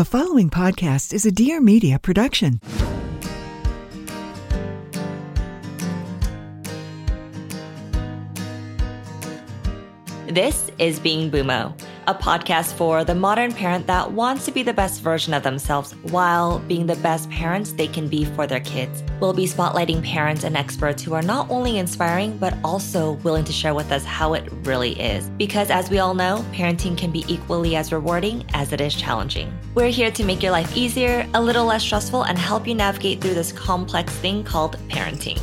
The following podcast is a Dear Media production. This is Being Bumo, a podcast for the modern parent that wants to be the best version of themselves while being the best parents they can be for their kids. We'll be spotlighting parents and experts who are not only inspiring, but also willing to share with us how it really is. Because as we all know, parenting can be equally as rewarding as it is challenging. We're here to make your life easier, a little less stressful, and help you navigate through this complex thing called parenting.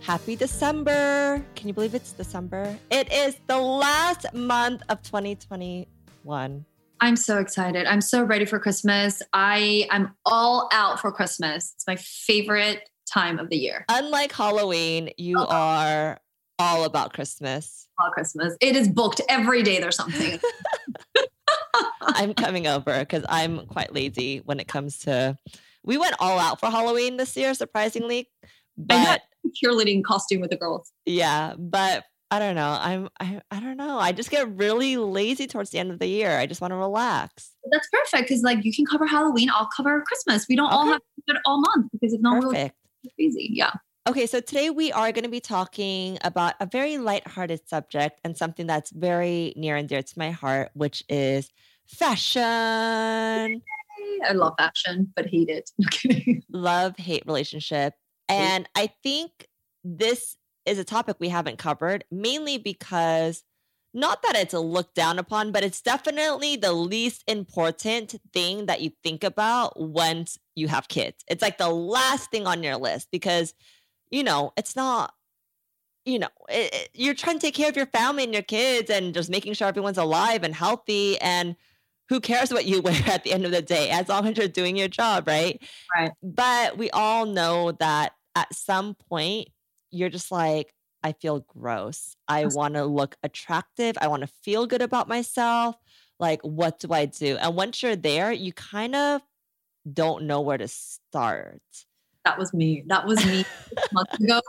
Happy December. Can you believe it's December? It is the last month of 2021. I'm so excited. I'm so ready for Christmas. I'm all out for Christmas. It's my favorite time of the year. Unlike Halloween, you are all about Christmas. All Christmas. It is booked every day. There's something. I'm coming over because I'm quite lazy when it comes to... We went all out for Halloween this year, surprisingly. But cheerleading costume with the girls. Yeah, but I don't know. I don't know. I just get really lazy towards the end of the year. I just want to relax. That's perfect because like you can cover Halloween, I'll cover Christmas. We don't all have to do it all month because if not, we're crazy. Yeah. Okay, so today we are going to be talking about a very lighthearted subject and something that's very near and dear to my heart, which is fashion. I love fashion, but hate it. No kidding. Love-hate relationship. And I think this is a topic we haven't covered, mainly because not that it's a look down upon, but it's definitely the least important thing that you think about once you have kids. It's like the last thing on your list because, you know, it's not, you know, you're trying to take care of your family and your kids and just making sure everyone's alive and healthy. And who cares what you wear at the end of the day, as long as you're doing your job, right? Right. But we all know that at some point, you're just like, I feel gross. I want to look attractive. I want to feel good about myself. Like, what do I do? And once you're there, you kind of don't know where to start. That was me months ago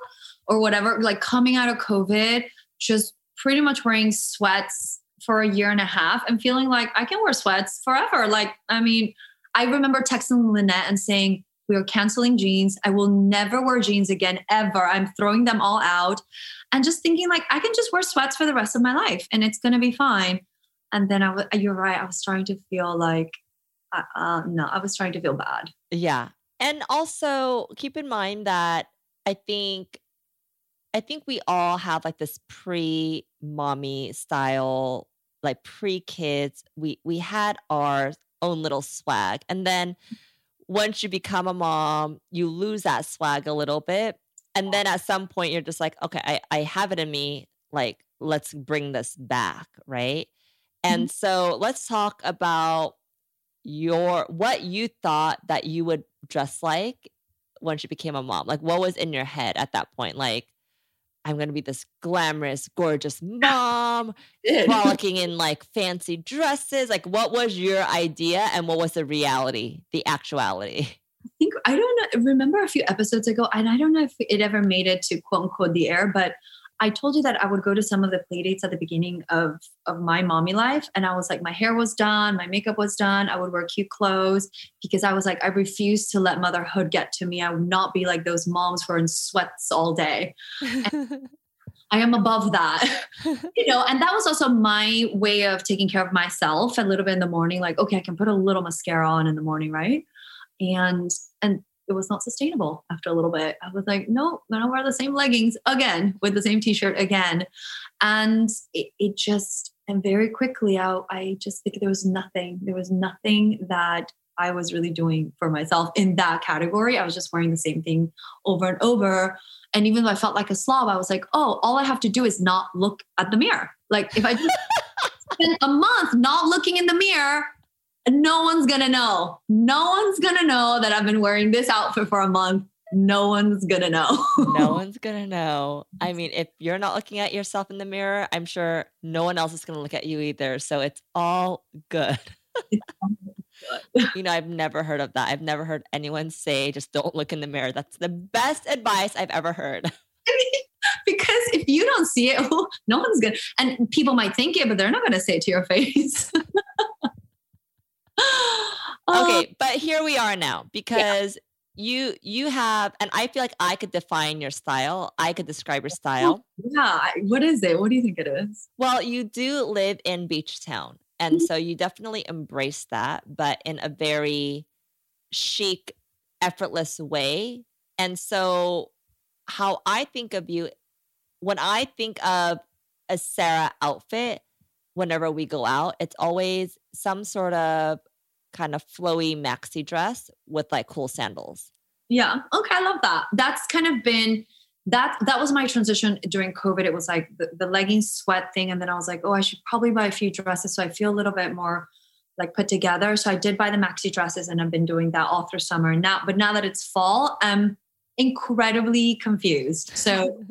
or whatever. Like coming out of COVID, just pretty much wearing sweats for a year and a half and feeling like I can wear sweats forever. Like, I mean, I remember texting Lynette and saying, we are canceling jeans. I will never wear jeans again, ever. I'm throwing them all out and just thinking like, I can just wear sweats for the rest of my life and it's going to be fine. And then you're right. I was starting to feel like, I was trying to feel bad. Yeah. And also keep in mind that I think we all have like this pre-mommy style, like pre-kids. We had our own little swag. And then once you become a mom, you lose that swag a little bit. And then at some point you're just like, okay, I have it in me. Like, let's bring this back. Right. And so let's talk about what you thought that you would dress like once you became a mom. Like what was in your head at that point? Like, I'm going to be this glamorous, gorgeous mom, frolicking in like fancy dresses. Like what was your idea and what was the reality, the actuality? I remember a few episodes ago, and I don't know if it ever made it to quote unquote the air, but I told you that I would go to some of the play dates at the beginning of my mommy life. And I was like, my hair was done. My makeup was done. I would wear cute clothes because I was like, I refuse to let motherhood get to me. I would not be like those moms who are in sweats all day. I am above that, you know, and that was also my way of taking care of myself a little bit in the morning. Like, okay, I can put a little mascara on in the morning. Right. And it was not sustainable after a little bit. I was like, no, I'm going to wear the same leggings again with the same t-shirt again. And it very quickly, I just think there was nothing that I was really doing for myself in that category. I was just wearing the same thing over and over. And even though I felt like a slob, I was like, oh, all I have to do is not look at the mirror. Like if I just spend a month not looking in the mirror, no one's going to know. No one's going to know that I've been wearing this outfit for a month. No one's going to know. No one's going to know. I mean, if you're not looking at yourself in the mirror, I'm sure no one else is going to look at you either. So it's all good. You know, I've never heard of that. I've never heard anyone say, just don't look in the mirror. That's the best advice I've ever heard. you don't see it, no one's going to, and people might think it, but they're not going to say it to your face. Okay. But here we are now, because you have, and I feel like I could define your style. I could describe your style. Yeah. What is it? What do you think it is? Well, you do live in Beach Town. And so you definitely embrace that, but in a very chic, effortless way. And so how I think of you, when I think of a Sarah outfit, whenever we go out, it's always some sort of kind of flowy maxi dress with like cool sandals. Yeah. Okay. I love that. That's kind of been... That was my transition during COVID. It was like the leggings sweat thing. And then I was like, oh, I should probably buy a few dresses so I feel a little bit more like put together. So I did buy the maxi dresses and I've been doing that all through summer. And now that it's fall, I'm incredibly confused. So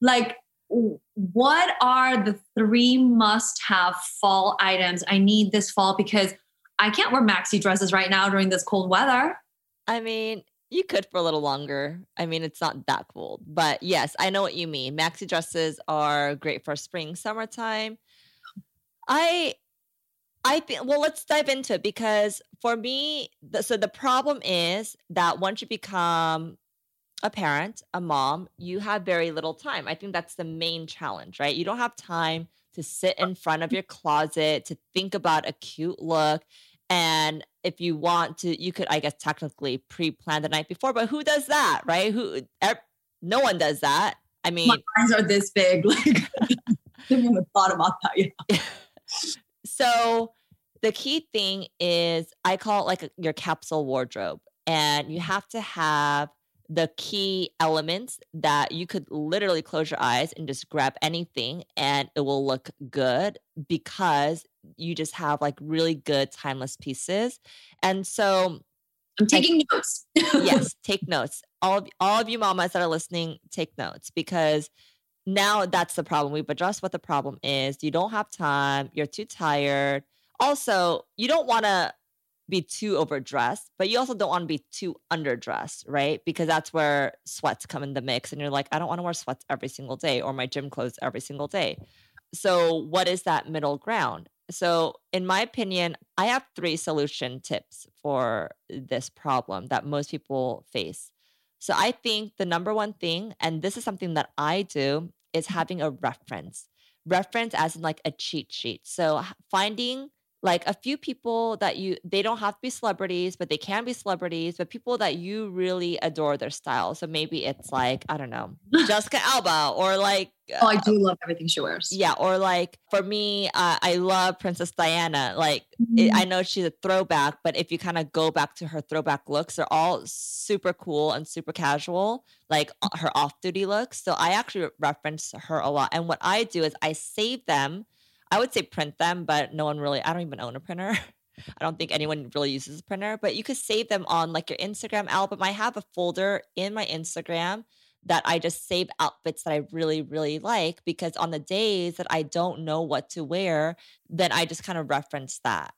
like, what are the 3 must-have fall items I need this fall? Because I can't wear maxi dresses right now during this cold weather. I mean... You could for a little longer. I mean, it's not that cold, but yes, I know what you mean. Maxi dresses are great for spring, summertime. I think, well, let's dive into it, because for me, so the problem is that once you become a parent, a mom, you have very little time. I think that's the main challenge, right? You don't have time to sit in front of your closet, to think about a cute look. And if you want to, you could, I guess, technically pre-plan the night before, but who does that, right? No one does that. I mean, my eyes are this big. Like, I didn't even thought about that, you know? So the key thing is, I call it like your capsule wardrobe, and you have to have the key elements that you could literally close your eyes and just grab anything and it will look good, because you just have like really good timeless pieces. And so I'm taking notes. Yes. Take notes. All of you mamas that are listening, take notes, because now that's the problem. We've addressed what the problem is. You don't have time. You're too tired. Also, you don't want to be too overdressed, but you also don't want to be too underdressed, right? Because that's where sweats come in the mix. And you're like, I don't want to wear sweats every single day, or my gym clothes every single day. So what is that middle ground? So in my opinion, I have 3 solution tips for this problem that most people face. So I think the number one thing, and this is something that I do, is having a reference as in like a cheat sheet. So finding like a few people that they don't have to be celebrities, but they can be celebrities, but people that you really adore their style. So maybe it's like, I don't know, Jessica Alba, or like... Oh, I do love everything she wears. Yeah. Or like, for me, I love Princess Diana. Like, I know she's a throwback, but if you kind of go back to her throwback looks, they're all super cool and super casual, like her off-duty looks. So I actually reference her a lot. And what I do is I save them. I would say print them, but I don't even own a printer. I don't think anyone really uses a printer, but you could save them on like your Instagram album. I have a folder in my Instagram that I just save outfits that I really, really like, because on the days that I don't know what to wear, then I just kind of reference that.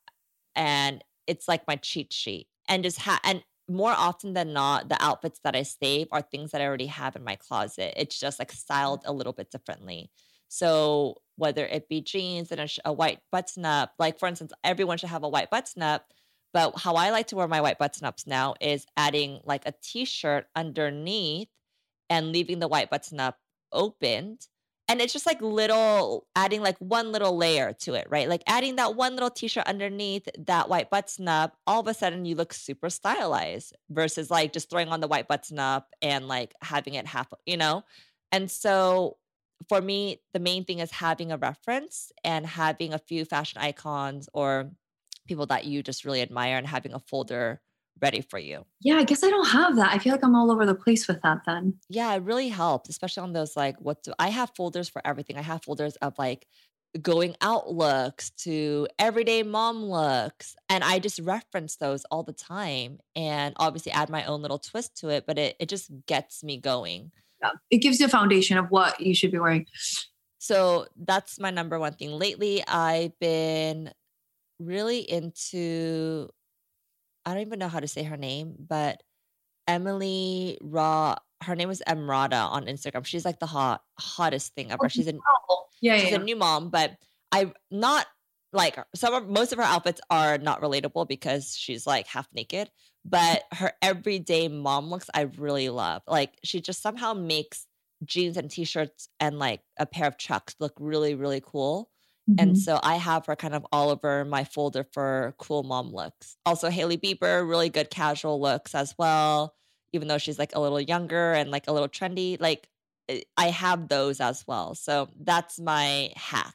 And it's like my cheat sheet, and and more often than not, the outfits that I save are things that I already have in my closet. It's just like styled a little bit differently. So whether it be jeans and a white button up, like for instance, everyone should have a white button up, but how I like to wear my white button ups now is adding like a t-shirt underneath and leaving the white button up opened. And it's just like adding like one little layer to it, right? Like adding that one little t-shirt underneath that white button up, all of a sudden you look super stylized versus like just throwing on the white button up and like having it half, you know? And so for me, the main thing is having a reference and having a few fashion icons or people that you just really admire and having a folder ready for you. Yeah, I guess I don't have that. I feel like I'm all over the place with that then. Yeah, it really helps, especially on those like, I have folders for everything. I have folders of like going out looks to everyday mom looks. And I just reference those all the time and obviously add my own little twist to it, but it just gets me going. Yeah. It gives you a foundation of what you should be wearing. So that's my number one thing. Lately, I've been really into, I don't even know how to say her name, but Emily Ra, her name was Emrata on Instagram. She's like the hottest thing ever. She's a new mom, but I not like most of her outfits are not relatable because she's like half naked, but her everyday mom looks I really love. Like she just somehow makes jeans and t-shirts and like a pair of chucks look really, really cool. Mm-hmm. And so I have her kind of all over my folder for cool mom looks. Also Hailey Bieber, really good casual looks as well, even though she's like a little younger and like a little trendy, like I have those as well. So that's my hack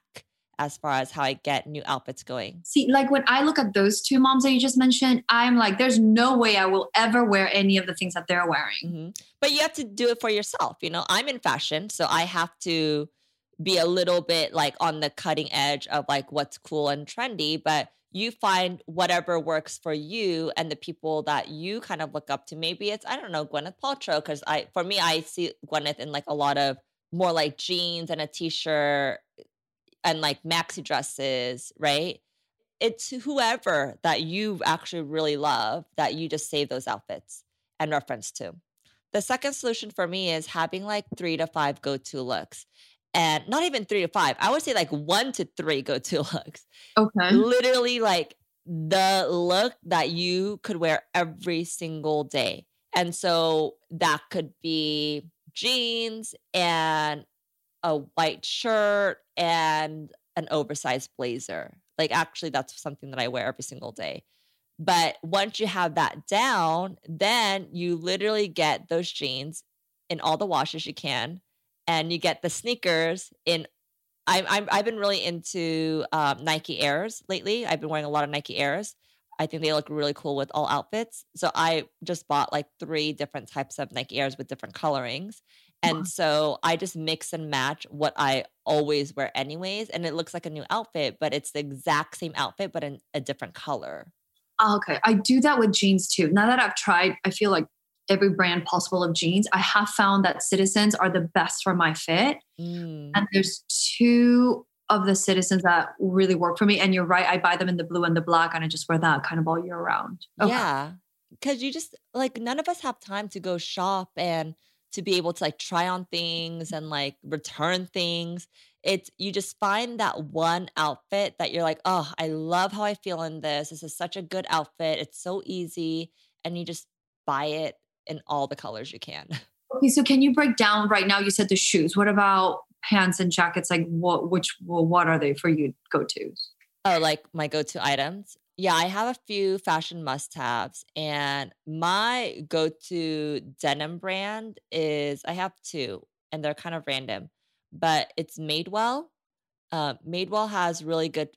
as far as how I get new outfits going. See, like when I look at those two moms that you just mentioned, I'm like, there's no way I will ever wear any of the things that they're wearing. Mm-hmm. But you have to do it for yourself. You know, I'm in fashion, so I have to be a little bit like on the cutting edge of like what's cool and trendy, but you find whatever works for you and the people that you kind of look up to. Maybe it's, I don't know, Gwyneth Paltrow, because for me, I see Gwyneth in like a lot of more like jeans and a t-shirt and like maxi dresses, right? It's whoever that you actually really love that you just save those outfits and reference to. The second solution for me is having like 3 to 5 go-to looks. And not even 3 to 5. I would say like 1 to 3 go-to looks. Okay. Literally like the look that you could wear every single day. And so that could be jeans and a white shirt and an oversized blazer. Like actually that's something that I wear every single day. But once you have that down, then you literally get those jeans in all the washes you can. And you get the sneakers in. I've been really into Nike Airs lately. I've been wearing a lot of Nike Airs. I think they look really cool with all outfits. So I just bought like 3 different types of Nike Airs with different colorings. And so I just mix and match what I always wear anyways. And it looks like a new outfit, but it's the exact same outfit, but in a different color. Okay. I do that with jeans too. Now that I've tried, I feel like every brand possible of jeans. I have found that Citizens are the best for my fit. Mm. And there's 2 of the Citizens that really work for me. And you're right. I buy them in the blue and the black and I just wear that kind of all year round. Okay. Yeah. Cause you just like, none of us have time to go shop and to be able to like try on things and like return things. It's, you just find that one outfit that you're like, oh, I love how I feel in this. This is such a good outfit. It's so easy. And you just buy it in all the colors you can. Okay, so can you break down right now? You said the shoes. What about pants and jackets? Like what are they for you go-tos? Oh, like my go-to items? Yeah, I have a few fashion must-haves and my go-to denim brand is, I have 2 and they're kind of random, but it's Madewell. Madewell has really good,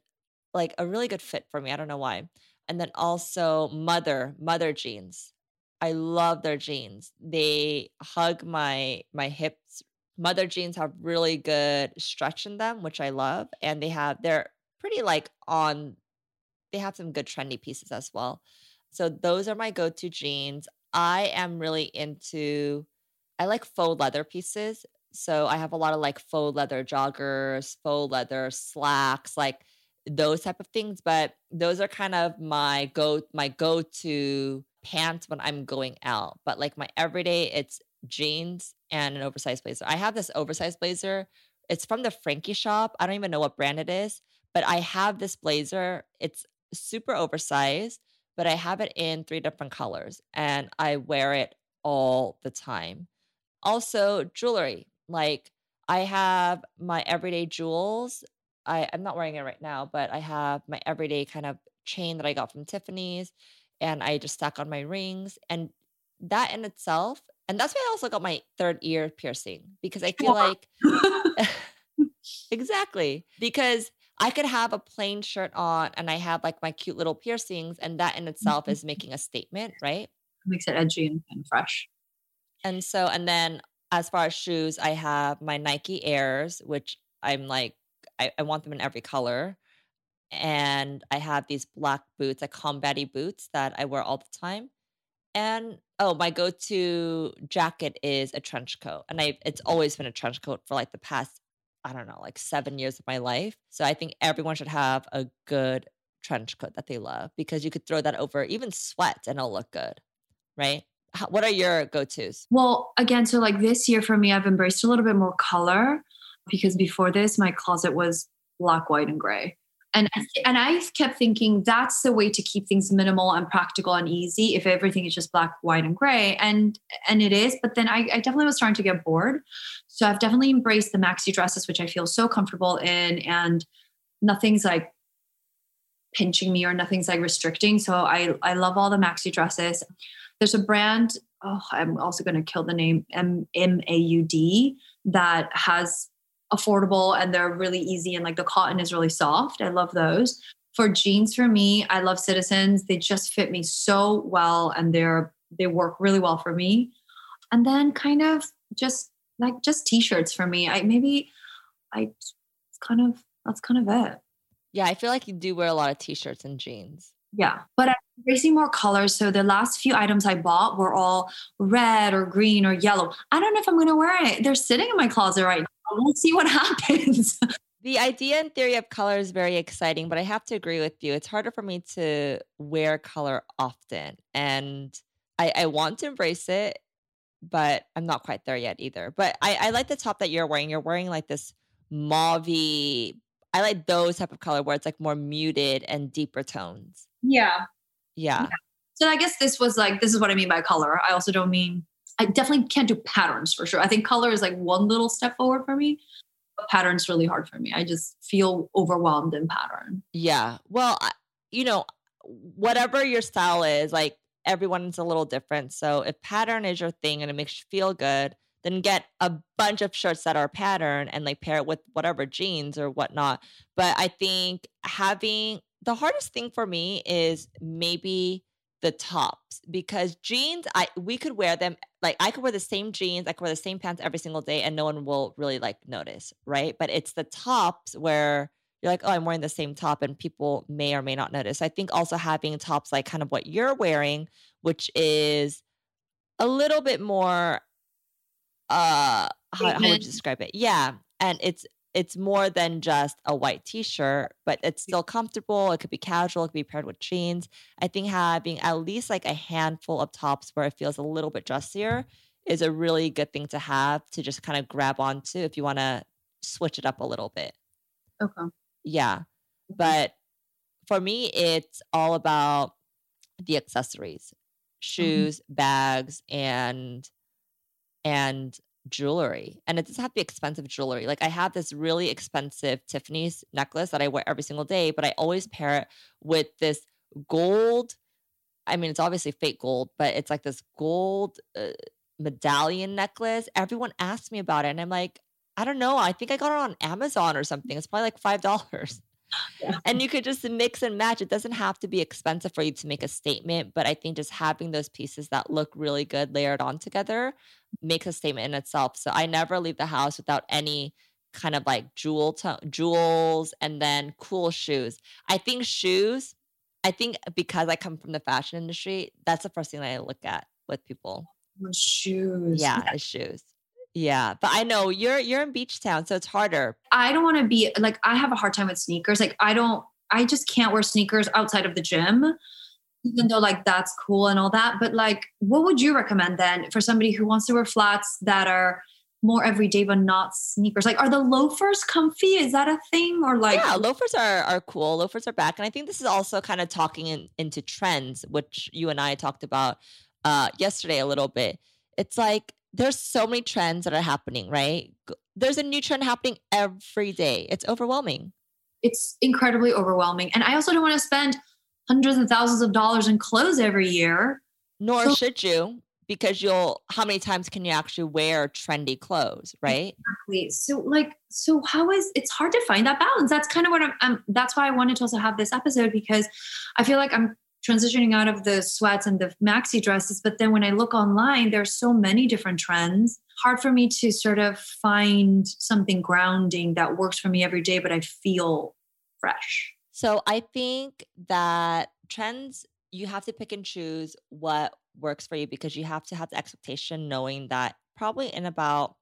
like a really good fit for me. I don't know why. And then also Mother Jeans. I love their jeans. They hug my hips. Mother Jeans have really good stretch in them, which I love. And they're pretty like on, they have some good trendy pieces as well. So those are my go-to jeans. I like faux leather pieces. So I have a lot of like faux leather joggers, faux leather slacks, like those type of things. But those are kind of my go-to pants when I'm going out, but like my everyday, it's jeans and an oversized blazer. I have this oversized blazer. It's from the Frankie Shop. I don't even know what brand it is, but I have this blazer. It's super oversized, but I have it in 3 different colors and I wear it all the time. Also jewelry. Like I have my everyday jewels. I'm not wearing it right now, but I have my everyday kind of chain that I got from Tiffany's. And I just stack on my rings and that in itself. And that's why I also got my third ear piercing because I feel like, exactly, because I could have a plain shirt on and I have like my cute little piercings and that in itself is making a statement, right? Makes it edgy and fresh. And so, and then as far as shoes, I have my Nike Airs, which I'm like, I want them in every color. And I have these black boots, like combaty boots that I wear all the time. And, my go-to jacket is a trench coat. And it's always been a trench coat for like the past, I don't know, like 7 years of my life. So I think everyone should have a good trench coat that they love because you could throw that over even sweat and it'll look good, right? what are your go-tos? Well, again, so like this year for me, I've embraced a little bit more color because before this, my closet was black, white, and gray. And I kept thinking that's the way to keep things minimal and practical and easy if everything is just black, white, and gray. And it is, but then I definitely was starting to get bored. So I've definitely embraced the maxi dresses, which I feel so comfortable in, and nothing's like pinching me or nothing's like restricting. So I love all the maxi dresses. There's a brand, I'm also going to kill the name, MAUD, that has affordable and they're really easy and like the cotton is really soft. I love those. For jeans, for me, I love Citizens. They just fit me so well and they work really well for me. And then kind of just t-shirts for me. That's kind of it. Yeah, I feel like you do wear a lot of t-shirts and jeans. Yeah, but I'm embracing more colors. So the last few items I bought were all red or green or yellow. I don't know if I'm going to wear it. They're sitting in my closet right now. We'll see what happens. The idea and theory of color is very exciting, but I have to agree with you. It's harder for me to wear color often. And I want to embrace it, but I'm not quite there yet either. But I like the top that you're wearing. You're wearing like this mauve-y, I like those type of color where it's like more muted and deeper tones. Yeah. So I guess this is what I mean by color. I also don't mean, I definitely can't do patterns for sure. I think color is like one little step forward for me. But patterns really hard for me. I just feel overwhelmed in pattern. Yeah. Well, whatever your style is, like everyone's a little different. So if pattern is your thing and it makes you feel good, then get a bunch of shirts that are pattern and like pair it with whatever jeans or whatnot. But I think the hardest thing for me is maybe the tops, because jeans, we could wear them. Like I could wear the same jeans, I could wear the same pants every single day and no one will really like notice, right? But it's the tops where you're like, oh, I'm wearing the same top and people may or may not notice. I think also having tops like kind of what you're wearing, which is a little bit more how would you describe it? Yeah. And it's more than just a white t-shirt, but it's still comfortable. It could be casual. It could be paired with jeans. I think having at least like a handful of tops where it feels a little bit dressier is a really good thing to have to just kind of grab onto if you want to switch it up a little bit. Okay. Yeah. But for me, it's all about the accessories, shoes, bags, and jewelry. And it doesn't have to be expensive jewelry. Like I have this really expensive Tiffany's necklace that I wear every single day, but I always pair it with this gold. I mean, it's obviously fake gold, but it's like this gold medallion necklace. Everyone asks me about it. And I'm like, I don't know. I think I got it on Amazon or something. It's probably like $5. Yeah. And you could just mix and match. It doesn't have to be expensive for you to make a statement, but I think just having those pieces that look really good layered on together makes a statement in itself. So I never leave the house without any kind of like jewels and then cool shoes. I think because I come from the fashion industry, that's the first thing that I look at with people. Shoes. Yeah. The shoes. Yeah. But I know you're in beach town, so it's harder. I don't want to be like, I have a hard time with sneakers. Like I just can't wear sneakers outside of the gym, even though like that's cool and all that. But like, what would you recommend then for somebody who wants to wear flats that are more everyday, but not sneakers? Like, are the loafers comfy? Is that a thing? Or like, yeah, loafers are cool. Loafers are back. And I think this is also kind of talking into trends, which you and I talked about yesterday a little bit. It's like, there's so many trends that are happening, right? There's a new trend happening every day. It's overwhelming. It's incredibly overwhelming. And I also don't want to spend hundreds and thousands of dollars in clothes every year. Nor should you, because how many times can you actually wear trendy clothes, right? Exactly. So it's hard to find that balance. That's kind of what that's why I wanted to also have this episode, because I feel like I'm transitioning out of the sweats and the maxi dresses. But then when I look online, there's so many different trends. Hard for me to sort of find something grounding that works for me every day, but I feel fresh. So I think that trends, you have to pick and choose what works for you, because you have to have the expectation knowing that probably in about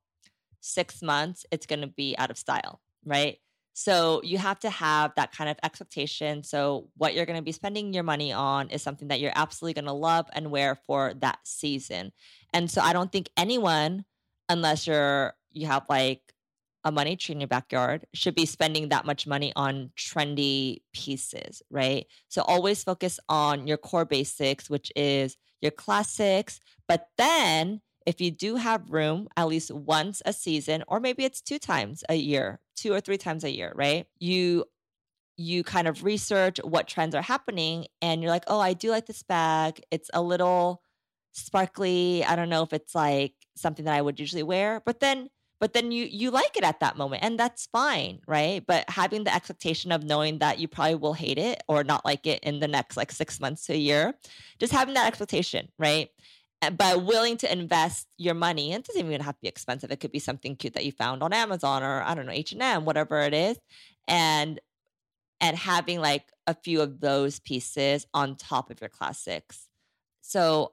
6 months, it's going to be out of style, right? So you have to have that kind of expectation. So what you're going to be spending your money on is something that you're absolutely going to love and wear for that season. And so I don't think anyone, unless you have like a money tree in your backyard, should be spending that much money on trendy pieces, right? So always focus on your core basics, which is your classics. But then if you do have room at least once a season, or maybe it's two or three times a year, right? You kind of research what trends are happening and you're like, oh, I do like this bag. It's a little sparkly. I don't know if it's like something that I would usually wear, but then you like it at that moment and that's fine, right? But having the expectation of knowing that you probably will hate it or not like it in the next like 6 months to a year, just having that expectation, right? But willing to invest your money, and it doesn't even have to be expensive. It could be something cute that you found on Amazon or I don't know, H&M, whatever it is. And having like a few of those pieces on top of your classics. So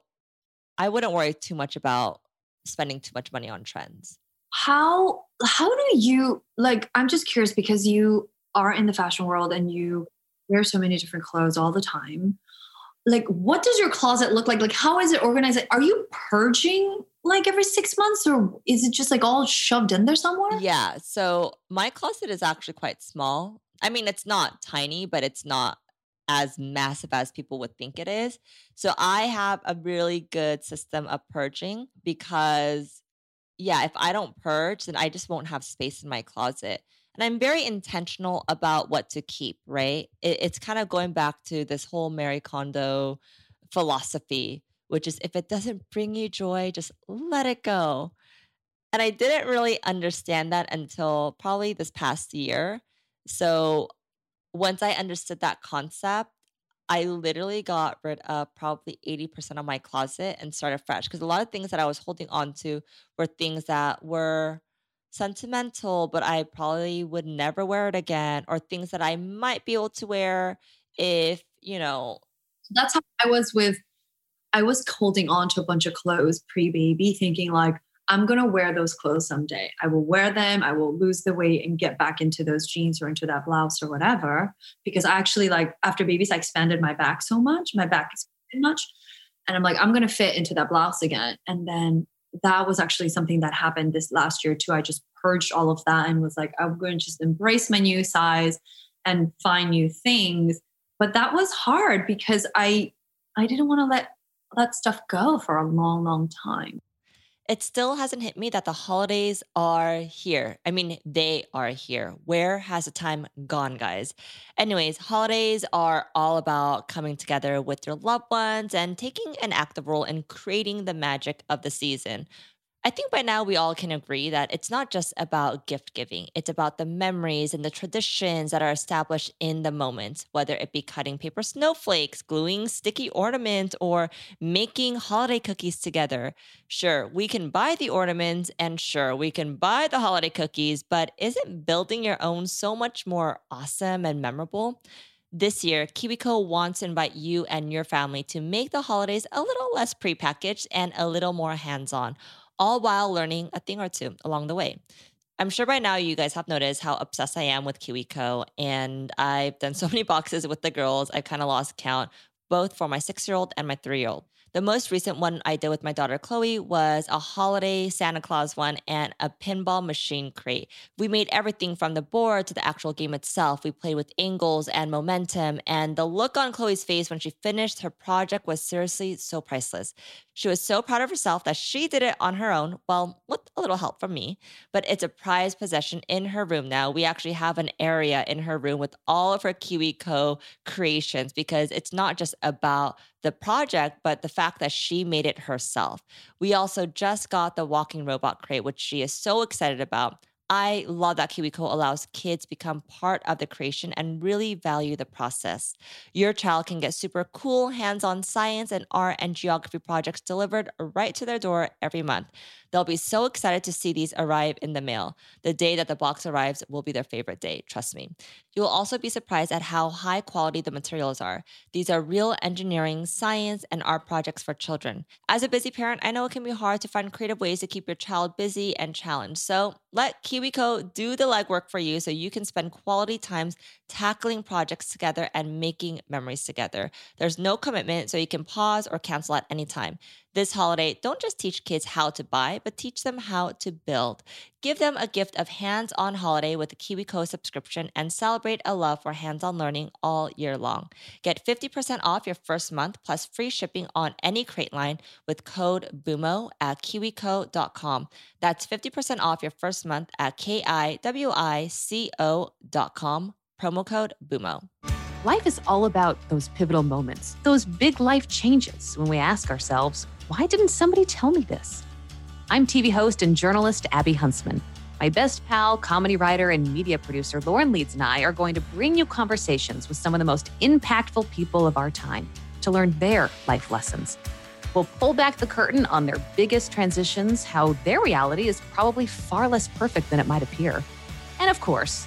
I wouldn't worry too much about spending too much money on trends. How do you, like, I'm just curious because you are in the fashion world and you wear so many different clothes all the time. Like, what does your closet look like? Like, how is it organized? Like, are you purging like every 6 months or is it just like all shoved in there somewhere? Yeah. So my closet is actually quite small. I mean, it's not tiny, but it's not as massive as people would think it is. So I have a really good system of purging because, yeah, if I don't purge, then I just won't have space in my closet. And I'm very intentional about what to keep, right? It's kind of going back to this whole Marie Kondo philosophy, which is if it doesn't bring you joy, just let it go. And I didn't really understand that until probably this past year. So once I understood that concept, I literally got rid of probably 80% of my closet and started fresh. Because a lot of things that I was holding on to were things that were sentimental, but I probably would never wear it again, or things that I might be able to wear if, you know. That's how I was holding on to a bunch of clothes pre-baby, thinking like, I'm going to wear those clothes someday. I will wear them. I will lose the weight and get back into those jeans or into that blouse or whatever. Because I actually like after babies, I expanded my back so much. My back expanded much. And I'm like, I'm going to fit into that blouse again. And then that was actually something that happened this last year too. I just purged all of that and was like, I'm going to just embrace my new size and find new things. But that was hard because I didn't want to let that stuff go for a long, long time. It still hasn't hit me that the holidays are here. I mean, they are here. Where has the time gone, guys? Anyways, holidays are all about coming together with your loved ones and taking an active role in creating the magic of the season. I think by now we all can agree that it's not just about gift giving. It's about the memories and the traditions that are established in the moment, whether it be cutting paper snowflakes, gluing sticky ornaments, or making holiday cookies together. Sure, we can buy the ornaments and sure, we can buy the holiday cookies, but isn't building your own so much more awesome and memorable? This year, KiwiCo wants to invite you and your family to make the holidays a little less prepackaged and a little more hands-on, all while learning a thing or two along the way. I'm sure by now you guys have noticed how obsessed I am with KiwiCo, and I've done so many boxes with the girls, I've kind of lost count, both for my 6-year-old and my 3-year-old. The most recent one I did with my daughter Chloe was a holiday Santa Claus one and a pinball machine crate. We made everything from the board to the actual game itself. We played with angles and momentum, and the look on Chloe's face when she finished her project was seriously so priceless. She was so proud of herself that she did it on her own, well, with a little help from me, but it's a prized possession in her room now. We actually have an area in her room with all of her KiwiCo creations because it's not just about the project, but the fact that she made it herself. We also just got the walking robot crate, which she is so excited about. I love that KiwiCo allows kids become part of the creation and really value the process. Your child can get super cool hands-on science and art and geography projects delivered right to their door every month. They'll be so excited to see these arrive in the mail. The day that the box arrives will be their favorite day, trust me. You'll also be surprised at how high quality the materials are. These are real engineering, science, and art projects for children. As a busy parent, I know it can be hard to find creative ways to keep your child busy and challenged. So let KiwiCo do the legwork for you so you can spend quality times tackling projects together and making memories together. There's no commitment, so you can pause or cancel at any time. This holiday, don't just teach kids how to buy, but teach them how to build. Give them a gift of hands-on holiday with a KiwiCo subscription and celebrate a love for hands-on learning all year long. Get 50% off your first month plus free shipping on any crate line with code BUMO at KiwiCo.com. That's 50% off your first month at KIWICO.com. Promo code BUMO. Life is all about those pivotal moments, those big life changes when we ask ourselves, why didn't somebody tell me this? I'm TV host and journalist Abby Huntsman. My best pal, comedy writer, and media producer Lauren Leeds and I are going to bring you conversations with some of the most impactful people of our time to learn their life lessons. We'll pull back the curtain on their biggest transitions, how their reality is probably far less perfect than it might appear. And of course,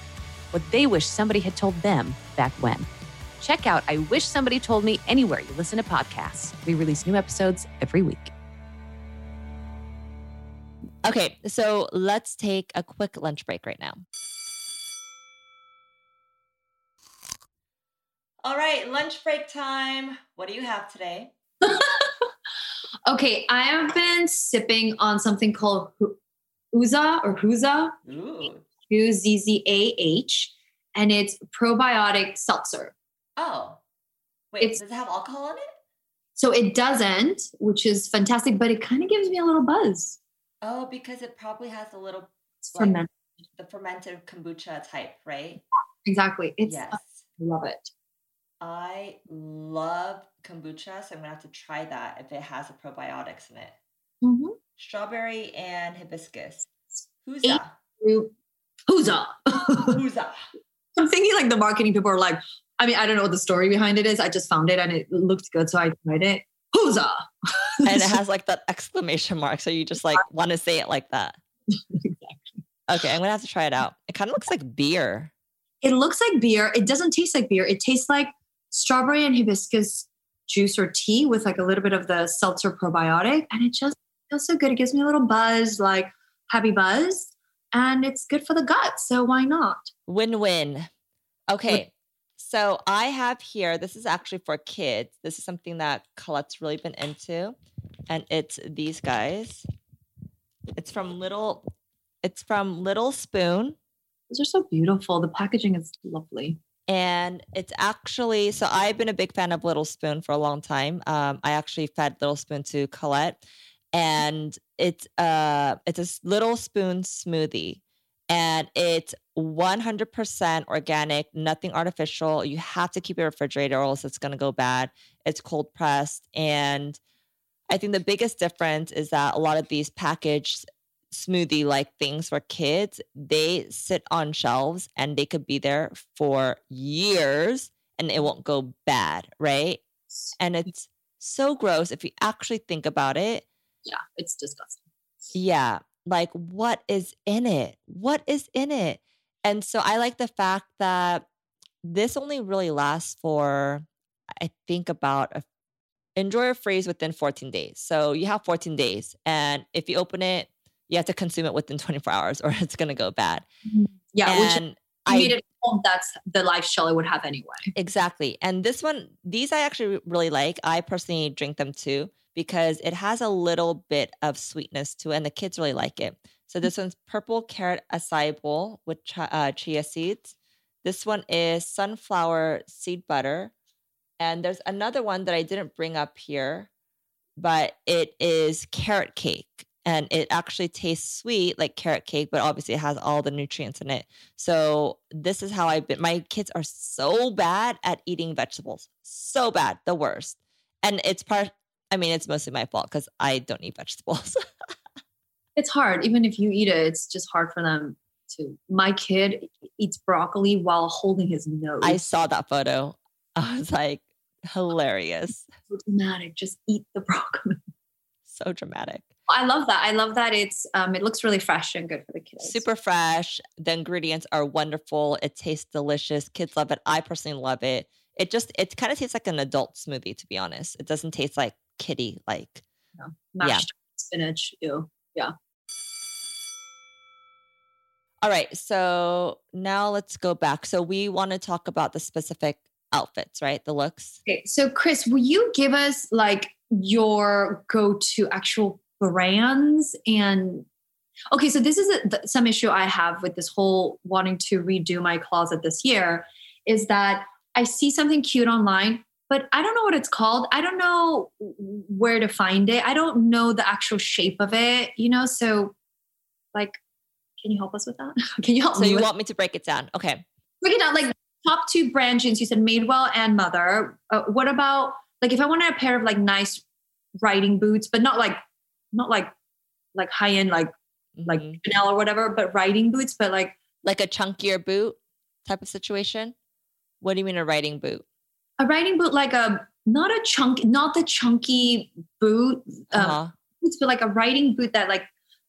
what they wish somebody had told them back when. Check out I Wish Somebody Told Me anywhere you listen to podcasts. We release new episodes every week. Okay, so let's take a quick lunch break right now. All right, lunch break time. What do you have today? Okay, I have been sipping on something called Huzzah. Huzzah, and it's probiotic seltzer. Oh, wait, does it have alcohol in it? So it doesn't, which is fantastic, but it kind of gives me a little buzz. Oh, because it probably has a little, like, fermented. The fermented kombucha type, right? Exactly. I love it. I love kombucha, so I'm going to have to try that if it has a probiotics in it. Mm-hmm. Strawberry and hibiscus. Huzzah. Huzzah. Huzzah. I'm thinking like the marketing people are like, I mean, I don't know what the story behind it is. I just found it and it looked good, so I tried it. Huzzah! And it has like that exclamation mark, so you just like want to say it like that. Exactly. Okay, I'm going to have to try it out. It kind of looks like beer. It looks like beer. It doesn't taste like beer. It tastes like strawberry and hibiscus juice or tea with like a little bit of the seltzer probiotic. And it just feels so good. It gives me a little buzz, like happy buzz. And it's good for the gut, so why not? Win-win. Okay. So I have here, this is actually for kids. This is something that Colette's really been into. And it's these guys. It's from Little Spoon. Those are so beautiful. The packaging is lovely. And it's actually, so I've been a big fan of Little Spoon for a long time. I actually fed Little Spoon to Colette. And it's a Little Spoon smoothie. And it's 100% organic, nothing artificial. You have to keep it in the refrigerator or else it's going to go bad. It's cold pressed. And I think the biggest difference is that a lot of these packaged smoothie-like things for kids, they sit on shelves and they could be there for years and it won't go bad, right? And it's so gross if you actually think about it. Yeah, it's disgusting. Yeah. Like, what is in it? What is in it? And so I like the fact that this only really lasts for, I think, enjoy or freeze within 14 days. So you have 14 days. And if you open it, you have to consume it within 24 hours or it's going to go bad. Yeah, and which I made it home. That's the lifestyle I would have anyway. Exactly. And this one, these I actually really like. I personally drink them too, because it has a little bit of sweetness to it, and the kids really like it. So this one's Purple Carrot Acai Bowl with chia seeds. This one is Sunflower Seed Butter. And there's another one that I didn't bring up here, but it is carrot cake. And it actually tastes sweet like carrot cake, but obviously it has all the nutrients in it. So this is how my kids are so bad at eating vegetables. So bad, the worst. And it's mostly my fault because I don't eat vegetables. It's hard. Even if you eat it, it's just hard for them to. My kid eats broccoli while holding his nose. I saw that photo. I was like, hilarious. So dramatic. Just eat the broccoli. So dramatic. I love that. I love that. It's it looks really fresh and good for the kids. Super fresh. The ingredients are wonderful. It tastes delicious. Kids love it. I personally love it. It kind of tastes like an adult smoothie, to be honest. It doesn't taste like kiddie, like mashed spinach. Ew. Yeah. All right. So now let's go back. So we want to talk about the specific outfits, right? The looks. Okay. So Chris, will you give us like your go-to actual brands? And okay, so this is some issue I have with this whole wanting to redo my closet this year, is that I see something cute online, but I don't know what it's called. I don't know where to find it. I don't know the actual shape of it, you know? So like, can you help us with that? Can you help me? So you want me to break it down? Okay. Break it down. Like top two brand jeans, you said Madewell and Mother. What about like, if I wanted a pair of like nice riding boots, but not like high end, like Chanel or whatever, but riding boots, but like a chunkier boot type of situation. What do you mean a riding boot? A riding boot, like not the chunky boot, but like a riding boot that like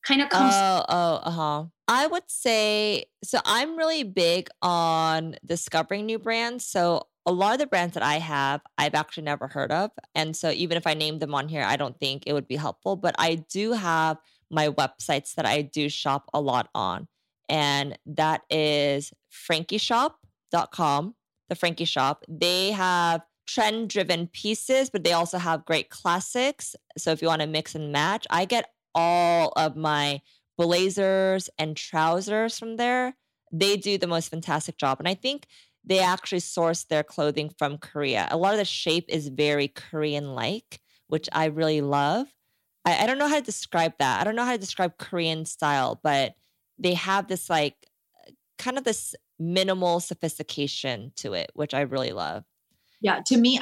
kind of comes. I would say, so I'm really big on discovering new brands. So a lot of the brands that I have, I've actually never heard of. And so even if I named them on here, I don't think it would be helpful, but I do have my websites that I do shop a lot on. And that is frankieshop.com, the Frankie Shop. They have trend-driven pieces, but they also have great classics. So if you want to mix and match, I get all of my blazers and trousers from there. They do the most fantastic job. And I think they actually source their clothing from Korea. A lot of the shape is very Korean-like, which I really love. I don't know how to describe that. I don't know how to describe Korean style, but they have this like kind of this minimal sophistication to it, which I really love. Yeah. To me,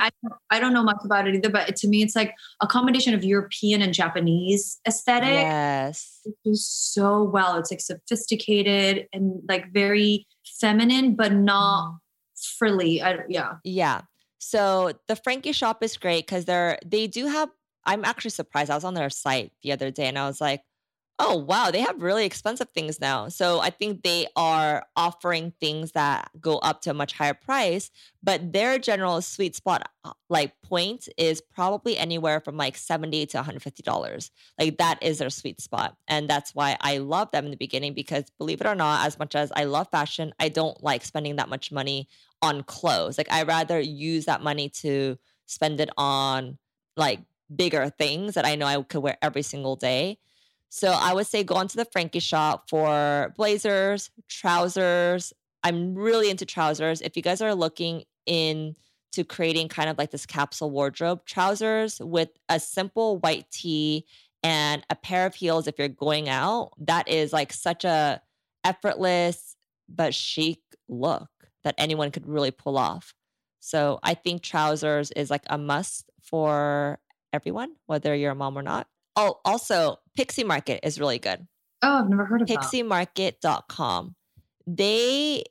I don't know much about it either, but to me, it's like a combination of European and Japanese aesthetic. Yes. It does so well. It's like sophisticated and like very feminine, but not frilly. Yeah. So the Frankie Shop is great because they do have, I'm actually surprised. I was on their site the other day and I was like, oh, wow, they have really expensive things now. So I think they are offering things that go up to a much higher price, but their general sweet spot like point is probably anywhere from like $70 to $150. Like that is their sweet spot. And that's why I love them in the beginning, because believe it or not, as much as I love fashion, I don't like spending that much money on clothes. Like I rather use that money to spend it on like bigger things that I know I could wear every single day. So I would say go onto the Frankie Shop for blazers, trousers. I'm really into trousers. If you guys are looking into creating kind of like this capsule wardrobe, trousers with a simple white tee and a pair of heels if you're going out, that is like such a effortless but chic look that anyone could really pull off. So I think trousers is like a must for everyone, whether you're a mom or not. Oh, also Pixie Market is really good. Oh, I've never heard of that. PixieMarket.com. I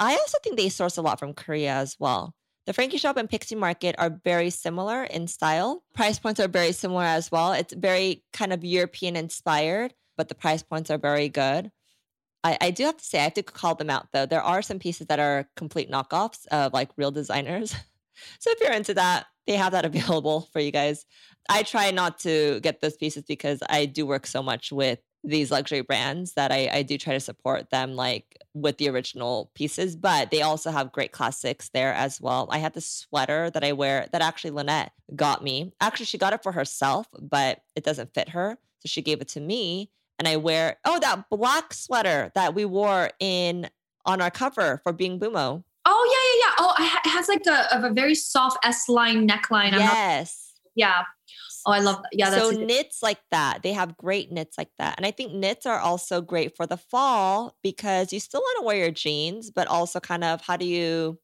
also think they source a lot from Korea as well. The Frankie Shop and Pixie Market are very similar in style. Price points are very similar as well. It's very kind of European inspired, but the price points are very good. I do have to say, I have to call them out though. There are some pieces that are complete knockoffs of like real designers. So if you're into that, they have that available for you guys. I try not to get those pieces because I do work so much with these luxury brands that I do try to support them like with the original pieces, but they also have great classics there as well. I had this sweater that I wear that actually Lynette got me. Actually, she got it for herself, but it doesn't fit her. So she gave it to me and I wear, that black sweater that we wore on our cover for Being Bumo. Oh, yeah. Oh, it has like a very soft S-line neckline. Yes. Oh, I love that. Yeah. So knits like that, they have great knits like that. And I think knits are also great for the fall because you still want to wear your jeans, but also kind of how do you,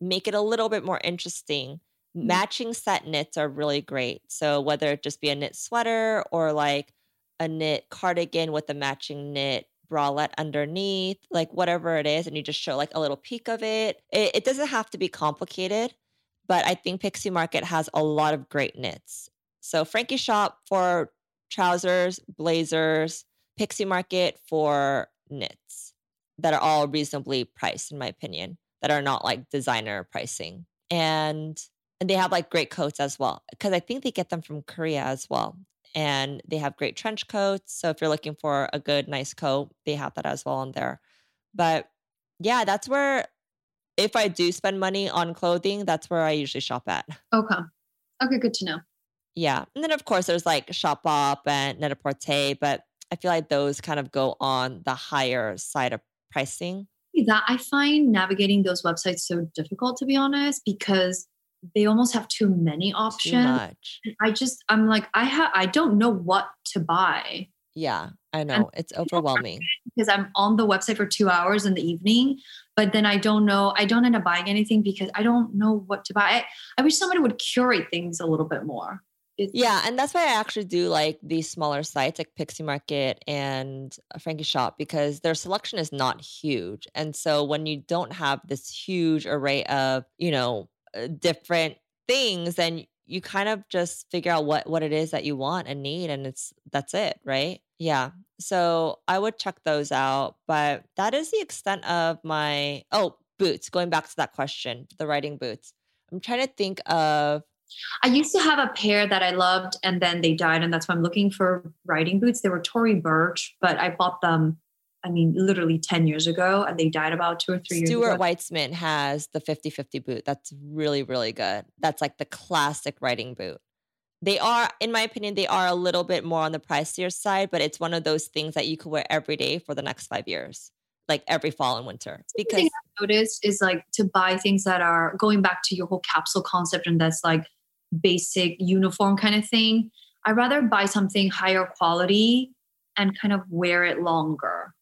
make it a little bit more interesting. Matching set knits are really great. So whether it just be a knit sweater or like a knit cardigan with a matching knit bralette underneath, like whatever it is, and you just show like a little peek of it. It doesn't have to be complicated. But I think Pixie Market has a lot of great knits. So Frankie Shop for trousers, blazers, Pixie Market for knits that are all reasonably priced, in my opinion, that are not like designer pricing. And they have like great coats as well, because I think they get them from Korea as well. And they have great trench coats. So if you're looking for a good, nice coat, they have that as well on there. But yeah, that's where, if I do spend money on clothing, that's where I usually shop at. Okay. Okay. Good to know. Yeah. And then of course there's like Shopbop and Net-A-Porter, but I feel like those kind of go on the higher side of pricing. That I find navigating those websites so difficult, to be honest, because they almost have too many options. Too much. I don't know what to buy. Yeah, I know. And it's overwhelming. Because I'm on the website for 2 hours in the evening, but then I don't end up buying anything because I don't know what to buy. I wish somebody would curate things a little bit more. Yeah. And that's why I actually do like these smaller sites like Pixie Market and Frankie Shop, because their selection is not huge. And so when you don't have this huge array of, different things, then you kind of just figure out what it is that you want and need. And that's it. Right. Yeah. So I would check those out, but that is the extent of my, boots. Going back to that question, the riding boots. I'm trying to think of, I used to have a pair that I loved and then they died, and that's why I'm looking for riding boots. They were Tory Burch, but I bought them, literally 10 years ago, and they died about 2 or 3 years ago. Stuart Weitzman has the 50/50 boot. That's really, really good. That's like the classic riding boot. They are, in my opinion, they are a little bit more on the pricier side, but it's one of those things that you could wear every day for the next 5 years. Like every fall and winter. Because the thing I've noticed is like to buy things that are going back to your whole capsule concept, and that's like basic uniform kind of thing. I'd rather buy something higher quality and kind of wear it longer.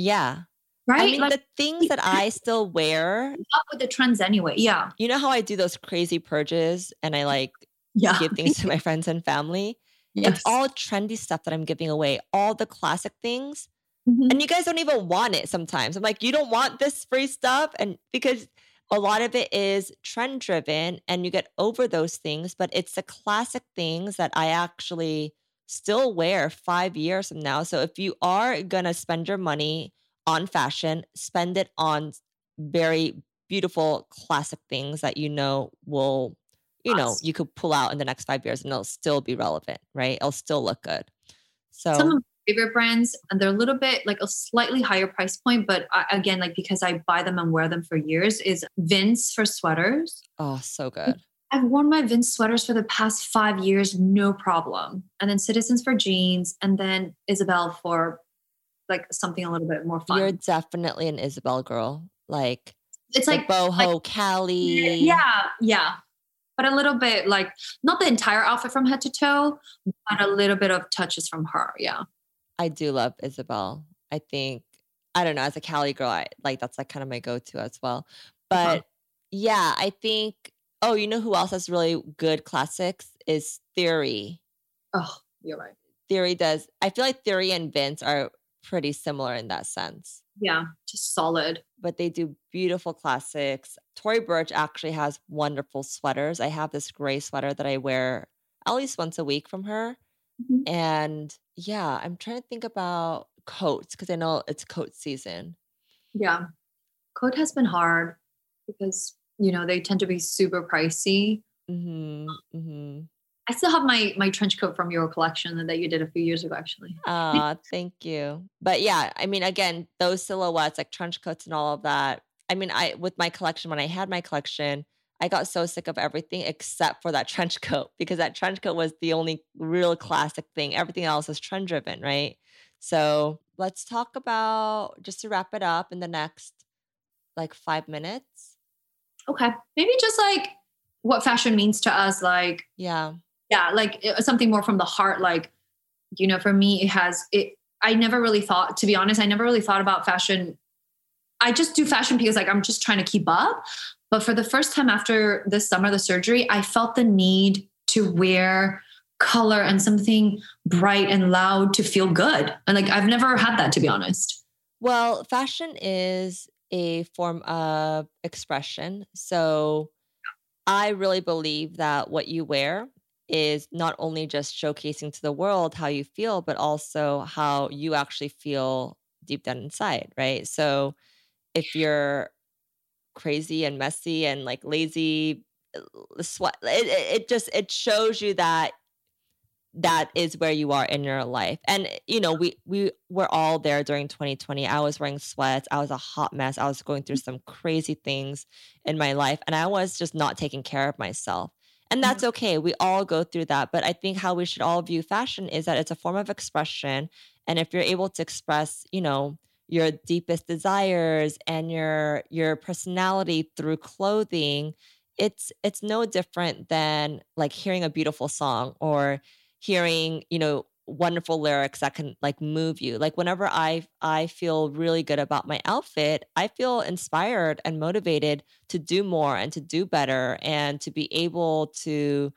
Yeah. Right? The things that I still wear. Up with the trends anyway. Yeah. You know how I do those crazy purges and I give things to my friends and family? Yes. It's all trendy stuff that I'm giving away. All the classic things. Mm-hmm. And you guys don't even want it sometimes. I'm like, you don't want this free stuff. And because a lot of it is trend driven and you get over those things, but it's the classic things that I actually still wear 5 years from now. So if you are going to spend your money on fashion, spend it on very beautiful classic things that you could pull out in the next 5 years and it'll still be relevant, right? It'll still look good. So favorite brands, and they're a little bit like a slightly higher price point, but because I buy them and wear them for years, is Vince for sweaters. Oh, so good. I've worn my Vince sweaters for the past 5 years, no problem. And then Citizens for jeans, and then Isabel for like something a little bit more fun. You're definitely an Isabel girl. Like it's like boho, Cali. Yeah, yeah. But a little bit like not the entire outfit from head to toe, but a little bit of touches from her. Yeah. I do love Isabel. I think, I don't know, as a Cali girl, that's like kind of my go-to as well. But yeah, I think, you know who else has really good classics is Theory. Oh, you're right. Theory does. I feel like Theory and Vince are pretty similar in that sense. Yeah, just solid. But they do beautiful classics. Tory Burch actually has wonderful sweaters. I have this gray sweater that I wear at least once a week from her. Mm-hmm. And yeah, I'm trying to think about coats because I know it's coat season. Yeah. Coat has been hard because, they tend to be super pricey. Mm-hmm. Mm-hmm. I still have my trench coat from your collection that you did a few years ago, actually. Thank you. But yeah, again, those silhouettes, like trench coats and all of that. With my collection, when I had my collection, I got so sick of everything except for that trench coat, because that trench coat was the only real classic thing. Everything else is trend driven, right? So let's talk about, just to wrap it up in the next 5 minutes. Okay. Maybe just what fashion means to us. Yeah. Something more from the heart. For me, I never really thought about fashion. I just do fashion because I'm just trying to keep up. But for the first time after this summer, the surgery, I felt the need to wear color and something bright and loud to feel good. And I've never had that, to be honest. Well, fashion is a form of expression. So I really believe that what you wear is not only just showcasing to the world how you feel, but also how you actually feel deep down inside, right? So if you're crazy and messy and like lazy, it shows you that that is where you are in your life. And, you know, we were all there during 2020. I was wearing sweats. I was a hot mess. I was going through some crazy things in my life, and I was just not taking care of myself. And that's okay. We all go through that. But I think how we should all view fashion is that it's a form of expression. And if you're able to express, you know, your deepest desires and your personality through clothing, it's no different than like hearing a beautiful song or hearing, you know, wonderful lyrics that can like move you. Like whenever I feel really good about my outfit, I feel inspired and motivated to do more and to do better and to be able to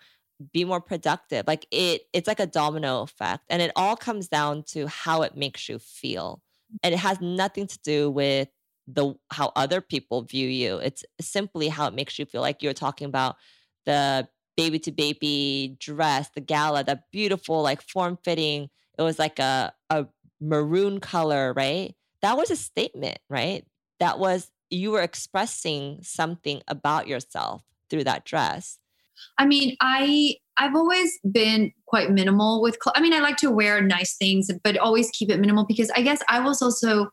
be more productive. Like it's like a domino effect, and it all comes down to how it makes you feel. And it has nothing to do with how other people view you. It's simply how it makes you feel. Like you're talking about the baby to baby dress, the gala, that beautiful, like form fitting. It was like a maroon color, right? That was a statement, right? That was, you were expressing something about yourself through that dress. I mean, I've always been quite minimal with clothes. I mean, I like to wear nice things, but always keep it minimal, because I guess I was also,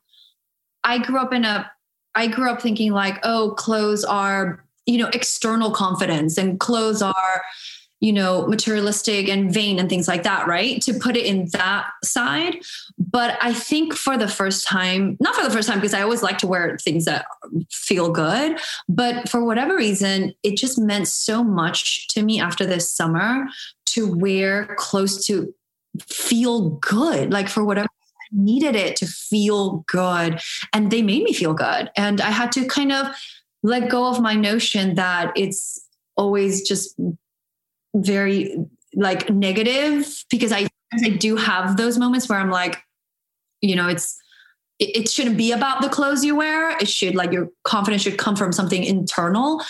I grew up thinking like, oh, clothes are, you know, external confidence, and clothes are, you know, materialistic and vain and things like that, right? To put it in that side. But I think not for the first time, because I always like to wear things that feel good, but for whatever reason, it just meant so much to me after this summer to wear clothes to feel good. Like for whatever, I needed it to feel good, and they made me feel good. And I had to kind of let go of my notion that it's always just very like negative, because I do have those moments where I'm like, you know, it shouldn't be about the clothes you wear. It should, like, your confidence should come from something internal.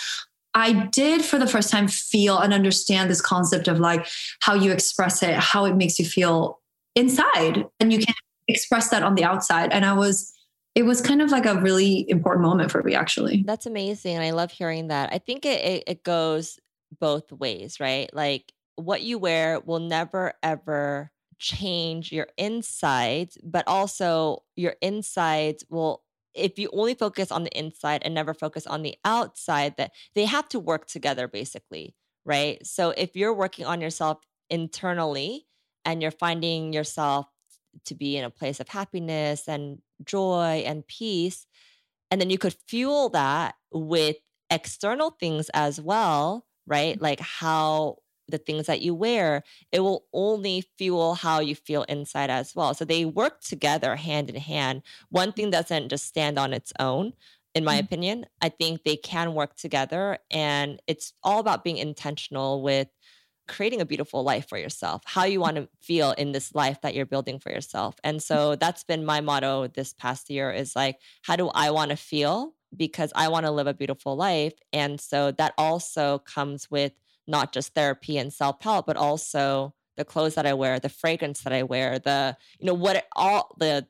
I did for the first time feel and understand this concept of like how you express it, how it makes you feel inside, and you can express that on the outside. And it was kind of like a really important moment for me, actually. That's amazing. And I love hearing that. I think it goes both ways, right? Like what you wear will never, ever change your insides, but also your insides will, if you only focus on the inside and never focus on the outside, that they have to work together basically, right? So if you're working on yourself internally and you're finding yourself to be in a place of happiness and joy and peace, and then you could fuel that with external things as well, right? Like how the things that you wear, it will only fuel how you feel inside as well. So they work together hand in hand. One thing doesn't just stand on its own, in my opinion. I think they can work together, and it's all about being intentional with creating a beautiful life for yourself, how you want to feel in this life that you're building for yourself. And so that's been my motto this past year is like, how do I want to feel? Because I want to live a beautiful life. And so that also comes with not just therapy and self-help, but also the clothes that I wear, the fragrance that I wear, the, you know, what all the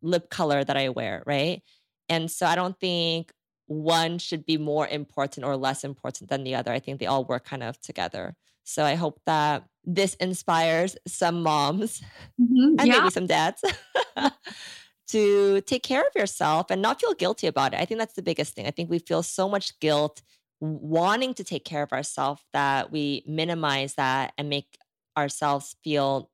lip color that I wear, right? And so I don't think one should be more important or less important than the other. I think they all work kind of together. So I hope that this inspires some moms and maybe some dads to take care of yourself and not feel guilty about it. I think that's the biggest thing. I think we feel so much guilt wanting to take care of ourselves that we minimize that and make ourselves feel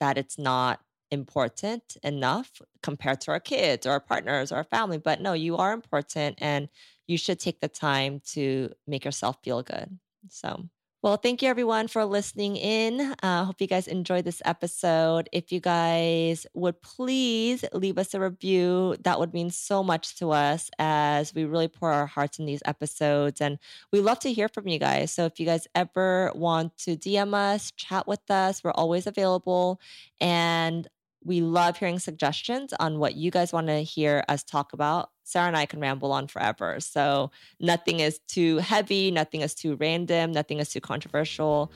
that it's not important enough compared to our kids or our partners or our family. But no, you are important, and you should take the time to make yourself feel good. So... well, thank you everyone for listening in. Hope you guys enjoyed this episode. If you guys would please leave us a review, that would mean so much to us as we really pour our hearts in these episodes. And we love to hear from you guys. So if you guys ever want to DM us, chat with us, we're always available. And we love hearing suggestions on what you guys want to hear us talk about Sarah and I can ramble on forever. So nothing is too heavy, nothing is too random, nothing is too controversial.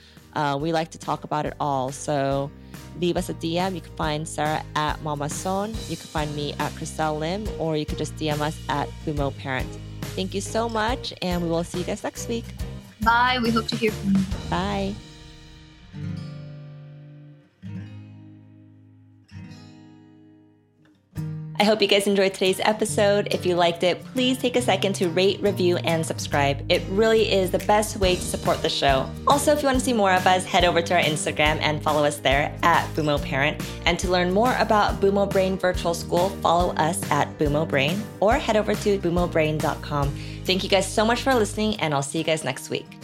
We like to talk about it all. So leave us a DM. You can find Sarah at Mama Son. You can find me at Chriselle Lim, or you could just DM us at Bumo Parent. Thank you so much, and we will see you guys next week. Bye. We hope to hear from you. Bye. I hope you guys enjoyed today's episode. If you liked it, please take a second to rate, review, and subscribe. It really is the best way to support the show. Also, if you want to see more of us, head over to our Instagram and follow us there at Bumo Parent. And to learn more about Bumo Brain Virtual School, follow us at Bumo Brain or head over to bumobrain.com. Thank you guys so much for listening, and I'll see you guys next week.